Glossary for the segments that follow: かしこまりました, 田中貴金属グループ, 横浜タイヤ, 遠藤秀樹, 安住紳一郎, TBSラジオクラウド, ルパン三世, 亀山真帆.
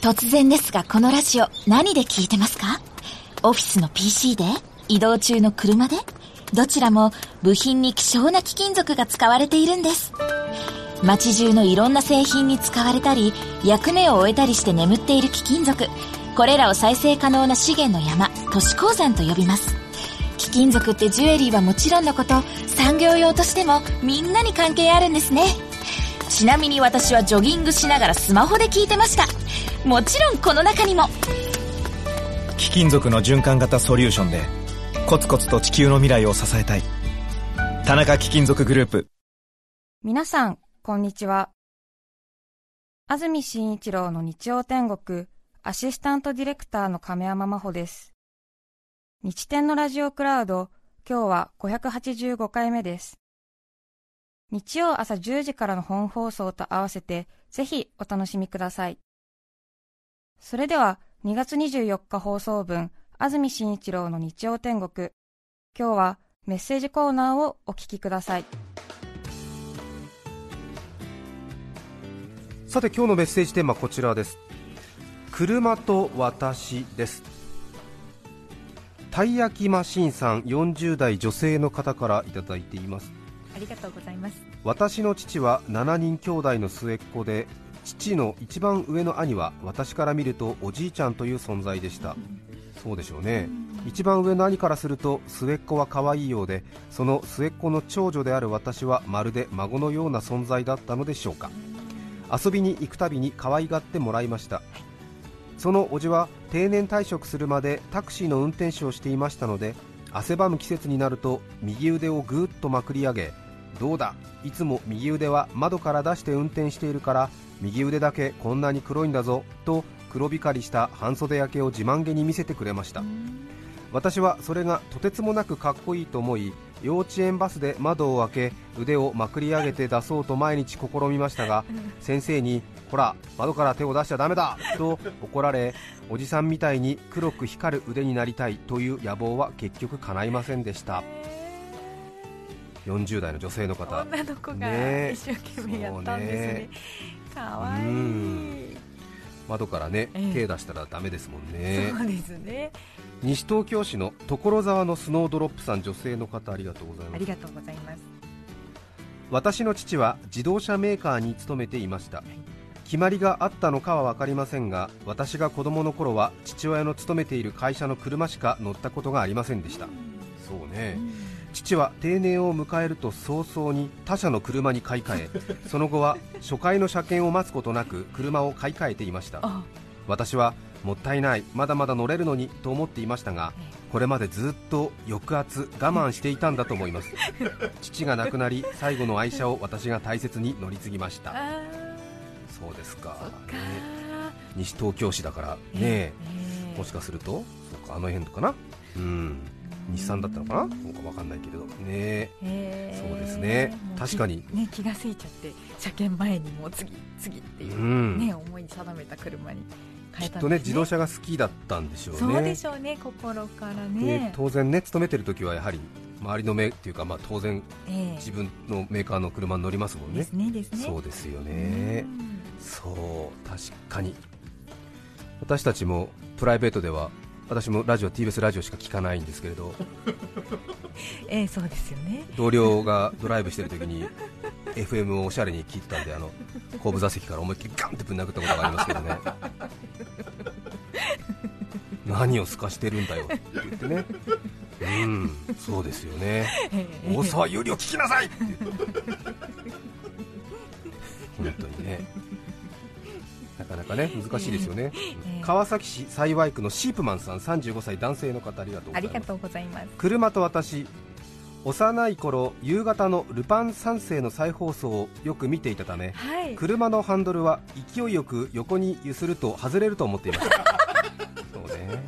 突然ですが、このラジオ何で聞いてますか？オフィスの PC で、移動中の車で、どちらも部品に希少な貴金属が使われているんです。街中のいろんな製品に使われたり、役目を終えたりして眠っている貴金属、これらを再生可能な資源の山、都市鉱山と呼びます。貴金属ってジュエリーはもちろんのこと、産業用としてもみんなに関係あるんですね。ちなみに私はジョギングしながらスマホで聞いてました。もちろんこの中にも貴金属の循環型ソリューションでコツコツと地球の未来を支えたい、田中貴金属グループ。皆さんこんにちは。安住紳一郎の日曜天国、アシスタントディレクターの亀山真帆です。日天のラジオクラウド、今日は585回目です。日曜朝10時からの本放送と合わせてぜひお楽しみください。それでは2月24日放送分、安住紳一郎の日曜天国、今日はメッセージコーナーをお聞きください。さて今日のメッセージテーマはこちらです。車と私です。たい焼きマシンさん、40代女性の方からいただいています。ありがとうございます。私の父は7人兄弟の末っ子で、父の一番上の兄は私から見るとおじいちゃんという存在でした。そうでしょうね。一番上の兄からすると末っ子は可愛いようで、その末っ子の長女である私はまるで孫のような存在だったのでしょうか。遊びに行くたびに可愛がってもらいました。その叔父は定年退職するまでタクシーの運転手をしていましたので、汗ばむ季節になると右腕をぐーっとまくり上げ、どうだいつも右腕は窓から出して運転しているから右腕だけこんなに黒いんだぞと黒光りした半袖焼けを自慢げに見せてくれました。私はそれがとてつもなくかっこいいと思い、幼稚園バスで窓を開け腕をまくり上げて出そうと毎日試みましたが、先生にほら窓から手を出しちゃダメだと怒られ、おじさんみたいに黒く光る腕になりたいという野望は結局叶いませんでした。40代の女性の方、女の子が一生懸命やったんですね。かわいい。窓からね、手出したらダメですもんね。そうですね。西東京市の所沢のスノードロップさん、女性の方、ありがとうございます。ありがとうございます。私の父は自動車メーカーに勤めていました。決まりがあったのかは分かりませんが、私が子供の頃は父親の勤めている会社の車しか乗ったことがありませんでした。そうね。父は定年を迎えると早々に他社の車に買い替え、その後は初回の車検を待つことなく車を買い替えていました。私はもったいない、まだまだ乗れるのにと思っていましたが、これまでずっと抑圧我慢していたんだと思います。父が亡くなり最後の愛車を私が大切に乗り継ぎました。そうですか、ね、西東京市だからね、もしかするとあの辺かな、日産だったのかな、そうか分かんないけれどね。そうですね、確かに、ね、気がついちゃって車検前にもう次っていう、ね、思いに定めた車に変えたんですね。きっとね、自動車が好きだったんでしょうね。そうでしょうね、心からね。当然ね、勤めてる時はやはり周りの目っていうか、まあ、当然自分のメーカーの車に乗りますもんね。ですね、ですね。そうですよね。そう、確かに私たちもプライベートでは、私もラジオ TBS ラジオしか聞かないんですけれどそうですよね。同僚がドライブしてる時に FM をおしゃれに聞いてたんで、後部座席から思いっきりガンってぶん殴ったことがありますけどね何をすかしてるんだよって言ってねそうですよね。大沢有利を聞きなさいって本当にね、なかなかね、難しいですよね。川崎市幸区のシープマンさん、35歳男性の方、ありがとうございます。ありがとうございます。車と私、幼い頃夕方のルパン三世の再放送をよく見ていたため、はい、車のハンドルは勢いよく横に揺すると外れると思っていましたそうね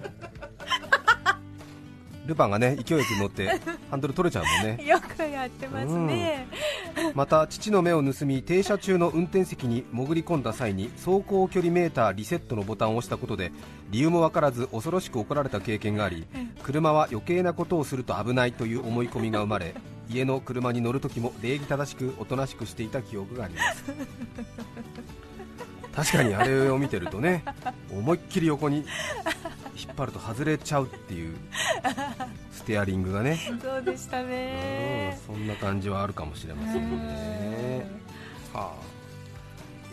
ルパンがね、勢いよく乗ってハンドル取れちゃうもんねよくやってますね。また父の目を盗み、停車中の運転席に潜り込んだ際に走行距離メーターリセットのボタンを押したことで、理由も分からず恐ろしく怒られた経験があり、車は余計なことをすると危ないという思い込みが生まれ、家の車に乗るときも礼儀正しくおとなしくしていた記憶があります確かにあれを見てるとね、思いっきり横に引っ張ると外れちゃうっていうステアリングがね。そうでしたね、そんな感じはあるかもしれませんね。はあ、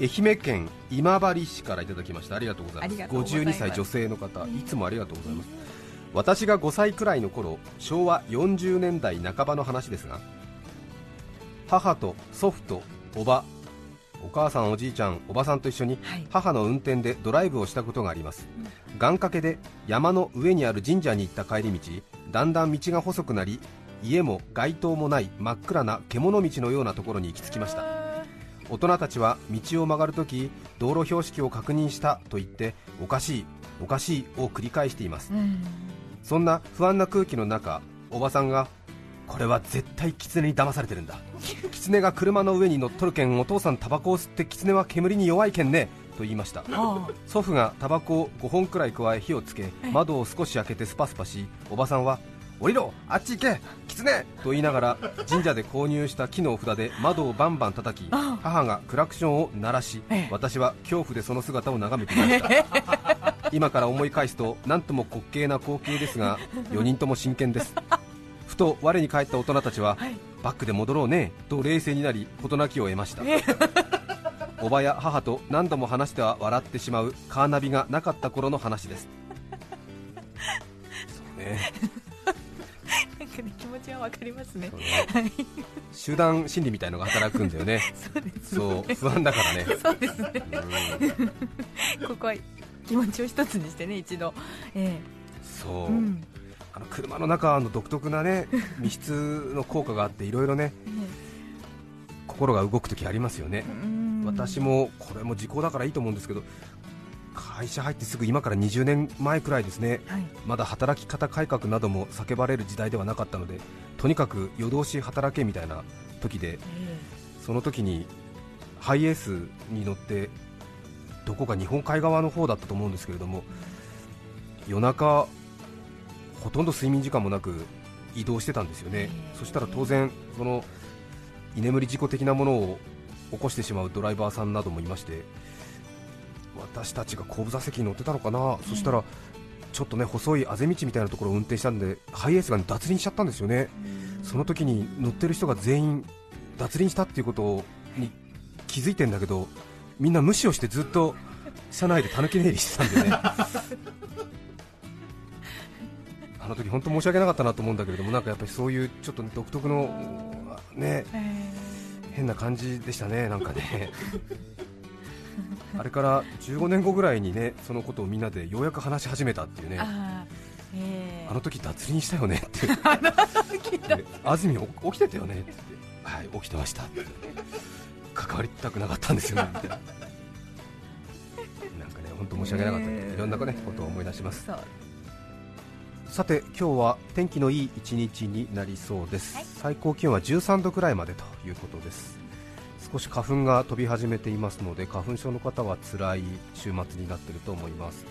愛媛県今治市からいただきました。ありがとうございます。52歳女性の方、いつもありがとうございます。私が5歳くらいの頃、昭和40年代半ばの話ですが、母と祖父とおば、お母さんおじいちゃんおばさんと一緒に母の運転でドライブをしたことがあります。願掛けで山の上にある神社に行った帰り道、だんだん道が細くなり、家も街灯もない真っ暗な獣道のようなところに行き着きました。大人たちは道を曲がるとき、道路標識を確認したと言って、おかしいおかしいを繰り返しています。そんな不安な空気の中、おばさんが、これは絶対キツネに騙されてるんだ、キツネが車の上に乗っとるけん、お父さんタバコを吸ってキツネは煙に弱いけんねと言いました。祖父がタバコを5本くらい加え火をつけ、窓を少し開けてスパスパし、おばさんは、降りろ、あっち行け、キツネと言いながら、神社で購入した木の札で窓をバンバン叩き、母がクラクションを鳴らし、私は恐怖でその姿を眺めていました。今から思い返すと、なんとも滑稽な光景ですが、4人とも真剣です。ふと我に返った大人たちは、バックで戻ろうねと冷静になり、事なきを得ました。おばや母と何度も話しては笑ってしまうカーナビがなかった頃の話です。そうね。気持ちはわかりますね。集団心理みたいのが働くんだよね。そうですね。そう、不安だからね。そうですね。ここは気持ちを一つにしてね、一度。そう、あの車の中の独特なね、密室の効果があって、いろいろね、心が動くときありますよね。私もこれも時効だからいいと思うんですけど、会社入ってすぐ、今から20年前くらいですね、まだ働き方改革なども叫ばれる時代ではなかったので、とにかく夜通し働けみたいな時で、その時にハイエースに乗って、どこか日本海側の方だったと思うんですけれども、夜中ほとんど睡眠時間もなく移動してたんですよね。そしたら当然、その居眠り事故的なものを起こしてしまうドライバーさんなどもいまして、私たちが後部座席に乗ってたのかな、そしたらちょっとね、細いあぜ道みたいなところを運転したんで、ハイエースが脱輪しちゃったんですよね。その時に乗ってる人が全員脱輪したっていうことに気づいてんだけど、みんな無視をしてずっと車内でたぬき寝入りしてたんでね。あの時本当申し訳なかったなと思うんだけれども、なんかやっぱりそういうちょっと、ね、独特のね、変な感じでしたね、なんかね。あれから15年後ぐらいにね、そのことをみんなでようやく話し始めたっていうね。 あの時脱輪したよねって安住起きてたよねって、はい、起きてましたって、関わりたくなかったんですよねみたいな。なんかね、本当申し訳なかったんで、いろんな、ね、ことを思い出します。そう、さて今日は天気のいい一日になりそうです、はい、最高気温は13度くらいまでということです。少し花粉が飛び始めていますので、花粉症の方は辛い週末になっていると思います。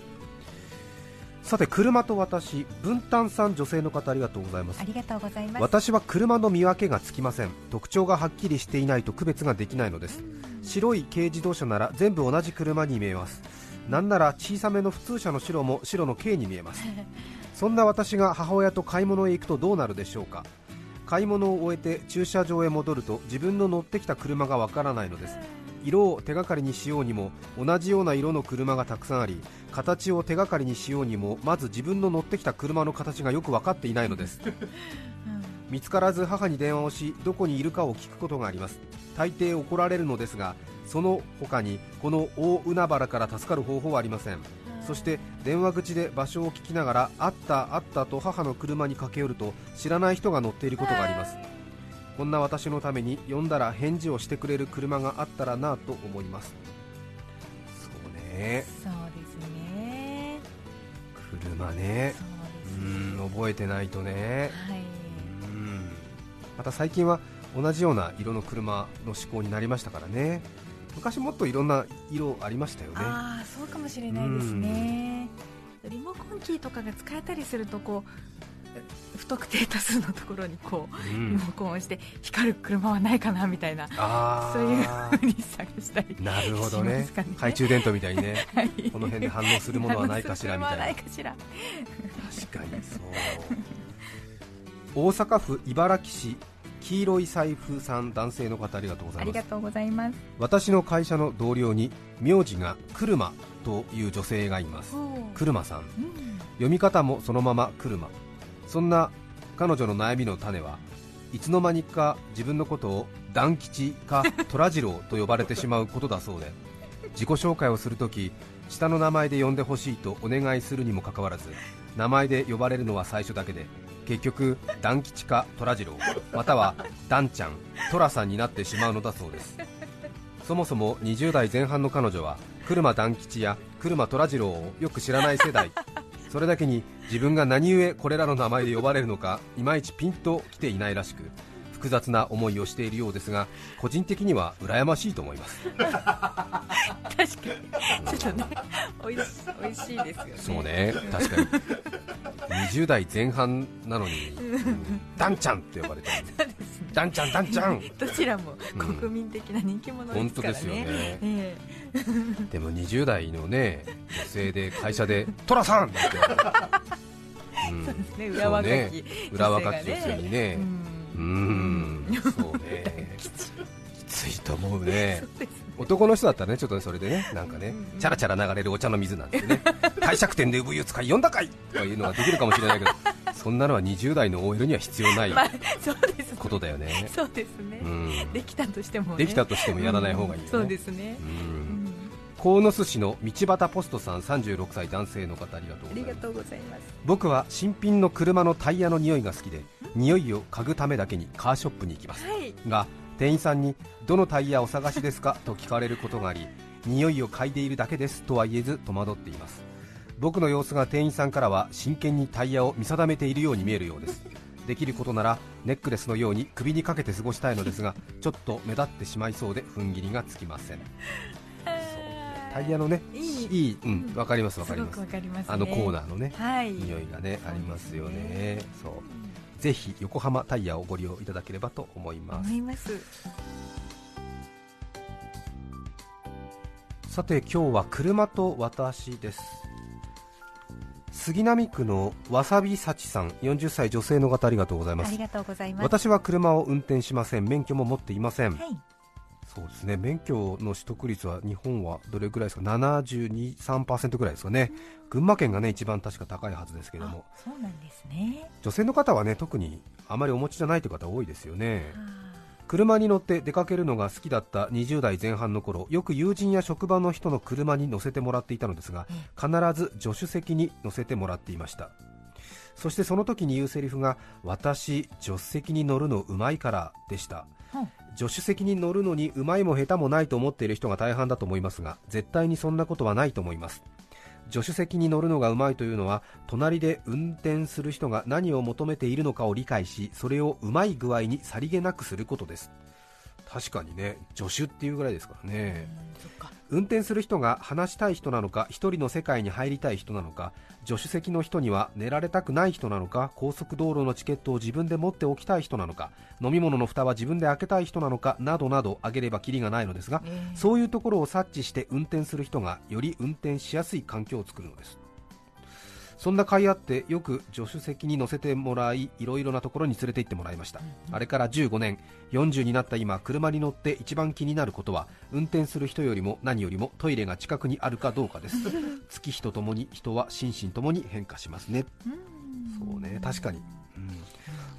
さて、車と私、分担さん、女性の方、ありがとうございます。ありがとうございます。私は車の見分けがつきません。特徴がはっきりしていないと区別ができないのです。白い軽自動車なら全部同じ車に見えます。なんなら小さめの普通車の白も白の軽に見えます。そんな私が母親と買い物へ行くとどうなるでしょうか。買い物を終えて駐車場へ戻ると、自分の乗ってきた車がわからないのです。色を手がかりにしようにも、同じような色の車がたくさんあり、形を手がかりにしようにも、まず自分の乗ってきた車の形がよく分かっていないのです、見つからず母に電話をし、どこにいるかを聞くことがあります。大抵怒られるのですが、その他にこの大海原から助かる方法はありません。そして電話口で場所を聞きながら、あったあったと母の車に駆け寄ると、知らない人が乗っていることがあります。こんな私のために呼んだら返事をしてくれる車があったらなと思います。そうね、そうですね、車ね、そうですね、覚えてないとね、はい、また最近は同じような色の車の思考になりましたからね。昔もっといろんな色ありましたよね。ああ、そうかもしれないですね。リモコンキーとかが使えたりすると、こう不特定多数のところにこう、リモコンを押して光る車はないかなみたいな、そういう風に探したりしますかね。なるほどね、懐中電灯みたいにね、はい、この辺で反応するものはないかしらみたいな。確かにそう大阪府茨城市黄色い財布さん、男性の方ありがとうございます。ありがとうございます。私の会社の同僚に名字が車という女性がいます。車さん、読み方もそのまま車。そんな彼女の悩みの種は、いつの間にか自分のことを団吉か虎次郎と呼ばれてしまうことだそうで、自己紹介をするとき下の名前で呼んでほしいとお願いするにもかかわらず、名前で呼ばれるのは最初だけで、結局団吉か虎次郎、または団ちゃん、虎さんになってしまうのだそうです。そもそも20代前半の彼女は車団吉や車虎次郎をよく知らない世代、それだけに自分が何故これらの名前で呼ばれるのかいまいちピンときていないらしく、複雑な思いをしているようですが、個人的には羨ましいと思います。確かにちょっとね、おいしいですよね。そうね、確かに20代前半なのに、ダンちゃんって呼ばれてる、ね、ダンちゃんダンちゃん、どちらも国民的な人気者ですからね、本当ですよね、でも20代のね、女性で会社でトラさんって言われ、そうですね、裏若き、ね、裏若き女性にね、そうね、きついと思うね。男の人だったらね、ちょっとね、それでね、なんかね、チャラチャラ流れるお茶の水なんてね、帝釈天で産湯使い呼んだかいというのができるかもしれないけど、そんなのは20代の OL には必要ないことだよね。そうですね、できたとしてもね、できたとしてもやらない方がいいよね。そうですね。鴻巣市の道端ポストさん、36歳男性の方、ありがとうございます。ありがとうございます。僕は新品の車のタイヤの匂いが好きで、匂いを嗅ぐためだけにカーショップに行きます、はい、が店員さんにどのタイヤをお探しですかと聞かれることがあり、匂いを嗅いでいるだけですとは言えず戸惑っています。僕の様子が店員さんからは真剣にタイヤを見定めているように見えるようです。できることならネックレスのように首にかけて過ごしたいのですが、ちょっと目立ってしまいそうで踏ん切りがつきません。タイヤのね、いい、わかりますわかります。あのコーナーのね、匂いがね、ありますよね。そう、ぜひ横浜タイヤをご利用いただければと思います。さて、今日は車と私です。杉並区のわさびさちさん、40歳女性の方、ありがとうございます。ありがとうございます。私は車を運転しません。免許も持っていません。はい、そうですね、免許の取得率は日本はどれぐらいですか、72、3% ぐらいですかね、群馬県が、ね、一番確か高いはずですけども、そうなんですね、女性の方は、ね、特にあまりお持ちじゃないという方多いですよね。車に乗って出かけるのが好きだった20代前半の頃、よく友人や職場の人の車に乗せてもらっていたのですが、必ず助手席に乗せてもらっていました。そしてその時に言うセリフが、私助手席に乗るのうまいからでした。助手席に乗るのにうまいも下手もないと思っている人が大半だと思いますが、絶対にそんなことはないと思います。助手席に乗るのがうまいというのは、隣で運転する人が何を求めているのかを理解し、それをうまい具合にさりげなくすることです。確かにね、助手っていうぐらいですからね。そっか、運転する人が話したい人なのか、一人の世界に入りたい人なのか、助手席の人には寝られたくない人なのか、高速道路のチケットを自分で持っておきたい人なのか、飲み物の蓋は自分で開けたい人なのかなどなど、挙げればキリがないのですが、そういうところを察知して運転する人がより運転しやすい環境を作るのです。そんな甲斐あってよく助手席に乗せてもらい、いろいろなところに連れて行ってもらいました。あれから15年、40になった今、車に乗って一番気になることは、運転する人よりも何よりもトイレが近くにあるかどうかです。月日とともに人は心身ともに変化しますね。そうね、確かに、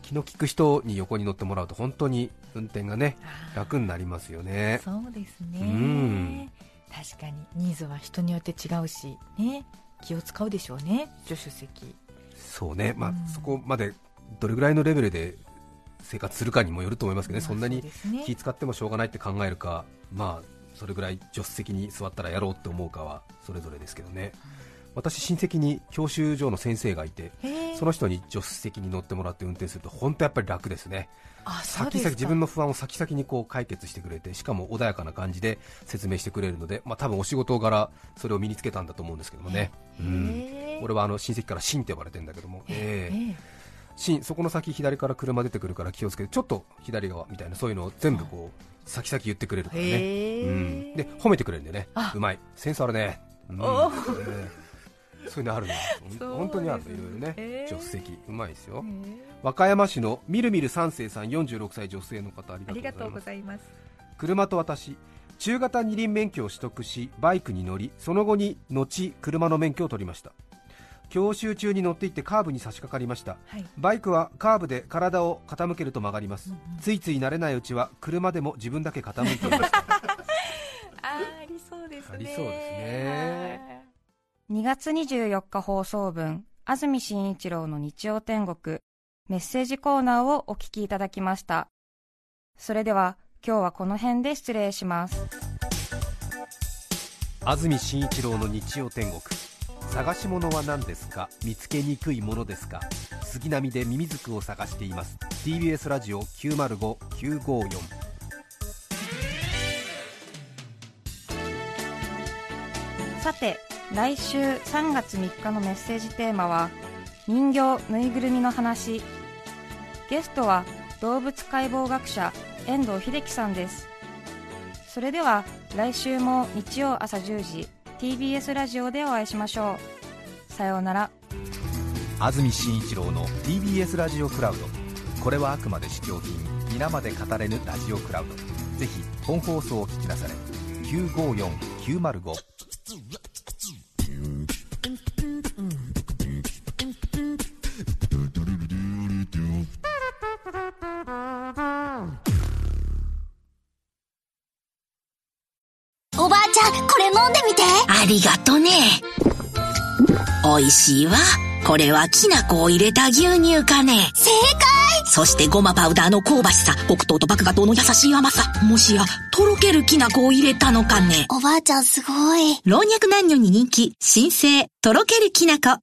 気の利く人に横に乗ってもらうと本当に運転がね、楽になりますよね。そうですね、確かにニーズは人によって違うしね、気を使うでしょうね、助手席。そうね、まあ、そこまでどれぐらいのレベルで生活するかにもよると思いますけどね、そんなに気使ってもしょうがないって考えるか、まあ、それぐらい助手席に座ったらやろうって思うかはそれぞれですけどね。私、親戚に教習所の先生がいて、その人に助手席に乗ってもらって運転すると本当やっぱり楽ですね。先々、自分の不安を先々にこう解決してくれて、しかも穏やかな感じで説明してくれるので、まあ、多分お仕事柄それを身につけたんだと思うんですけどもね、俺はあの親戚からシンって呼ばれてるんだけども、そこの先左から車出てくるから気をつけて、ちょっと左側みたいな、そういうのを全部こう先々言ってくれるからね、うん、で褒めてくれるんでね、うまい、センスあるね、うん、そういうのあるね、本当にある、いろいろね、助手席うまいですよ。和歌山市のみるみる三世さん46歳女性の方、ありがとうございます。車と私、中型二輪免許を取得しバイクに乗り、その後に後車の免許を取りました。教習中に乗っていってカーブに差し掛かりました、はい、バイクはカーブで体を傾けると曲がります、うんうん、ついつい慣れないうちは車でも自分だけ傾いていました。ありそうですね、ありそうですね。2月24日放送分、安住紳一郎の日曜天国、メッセージコーナーをお聞きいただきました。それでは今日はこの辺で失礼します。安住紳一郎の日曜天国、探し物は何ですか、見つけにくいものですか、杉並でミミズクを探しています。 TBS ラジオ 905-954。 さて来週3月3日のメッセージテーマは人形ぬいぐるみの話。ゲストは動物解剖学者遠藤秀樹さんです。それでは来週も日曜朝10時TBS ラジオでお会いしましょう。さようなら。安住紳一郎の TBS ラジオクラウド、これはあくまで試供品、皆まで語れぬラジオクラウド。ぜひ本放送を聞きなされ。 954-905。 おばあちゃん、これ飲んでみて。ありがとね。おいしいわ。これはきな粉を入れた牛乳かね。正解。そしてごまパウダーの香ばしさ、黒糖と麦芽糖の優しい甘さ、もしやとろけるきな粉を入れたのかね。おばあちゃんすごい。老若男女に人気、新生とろけるきな粉。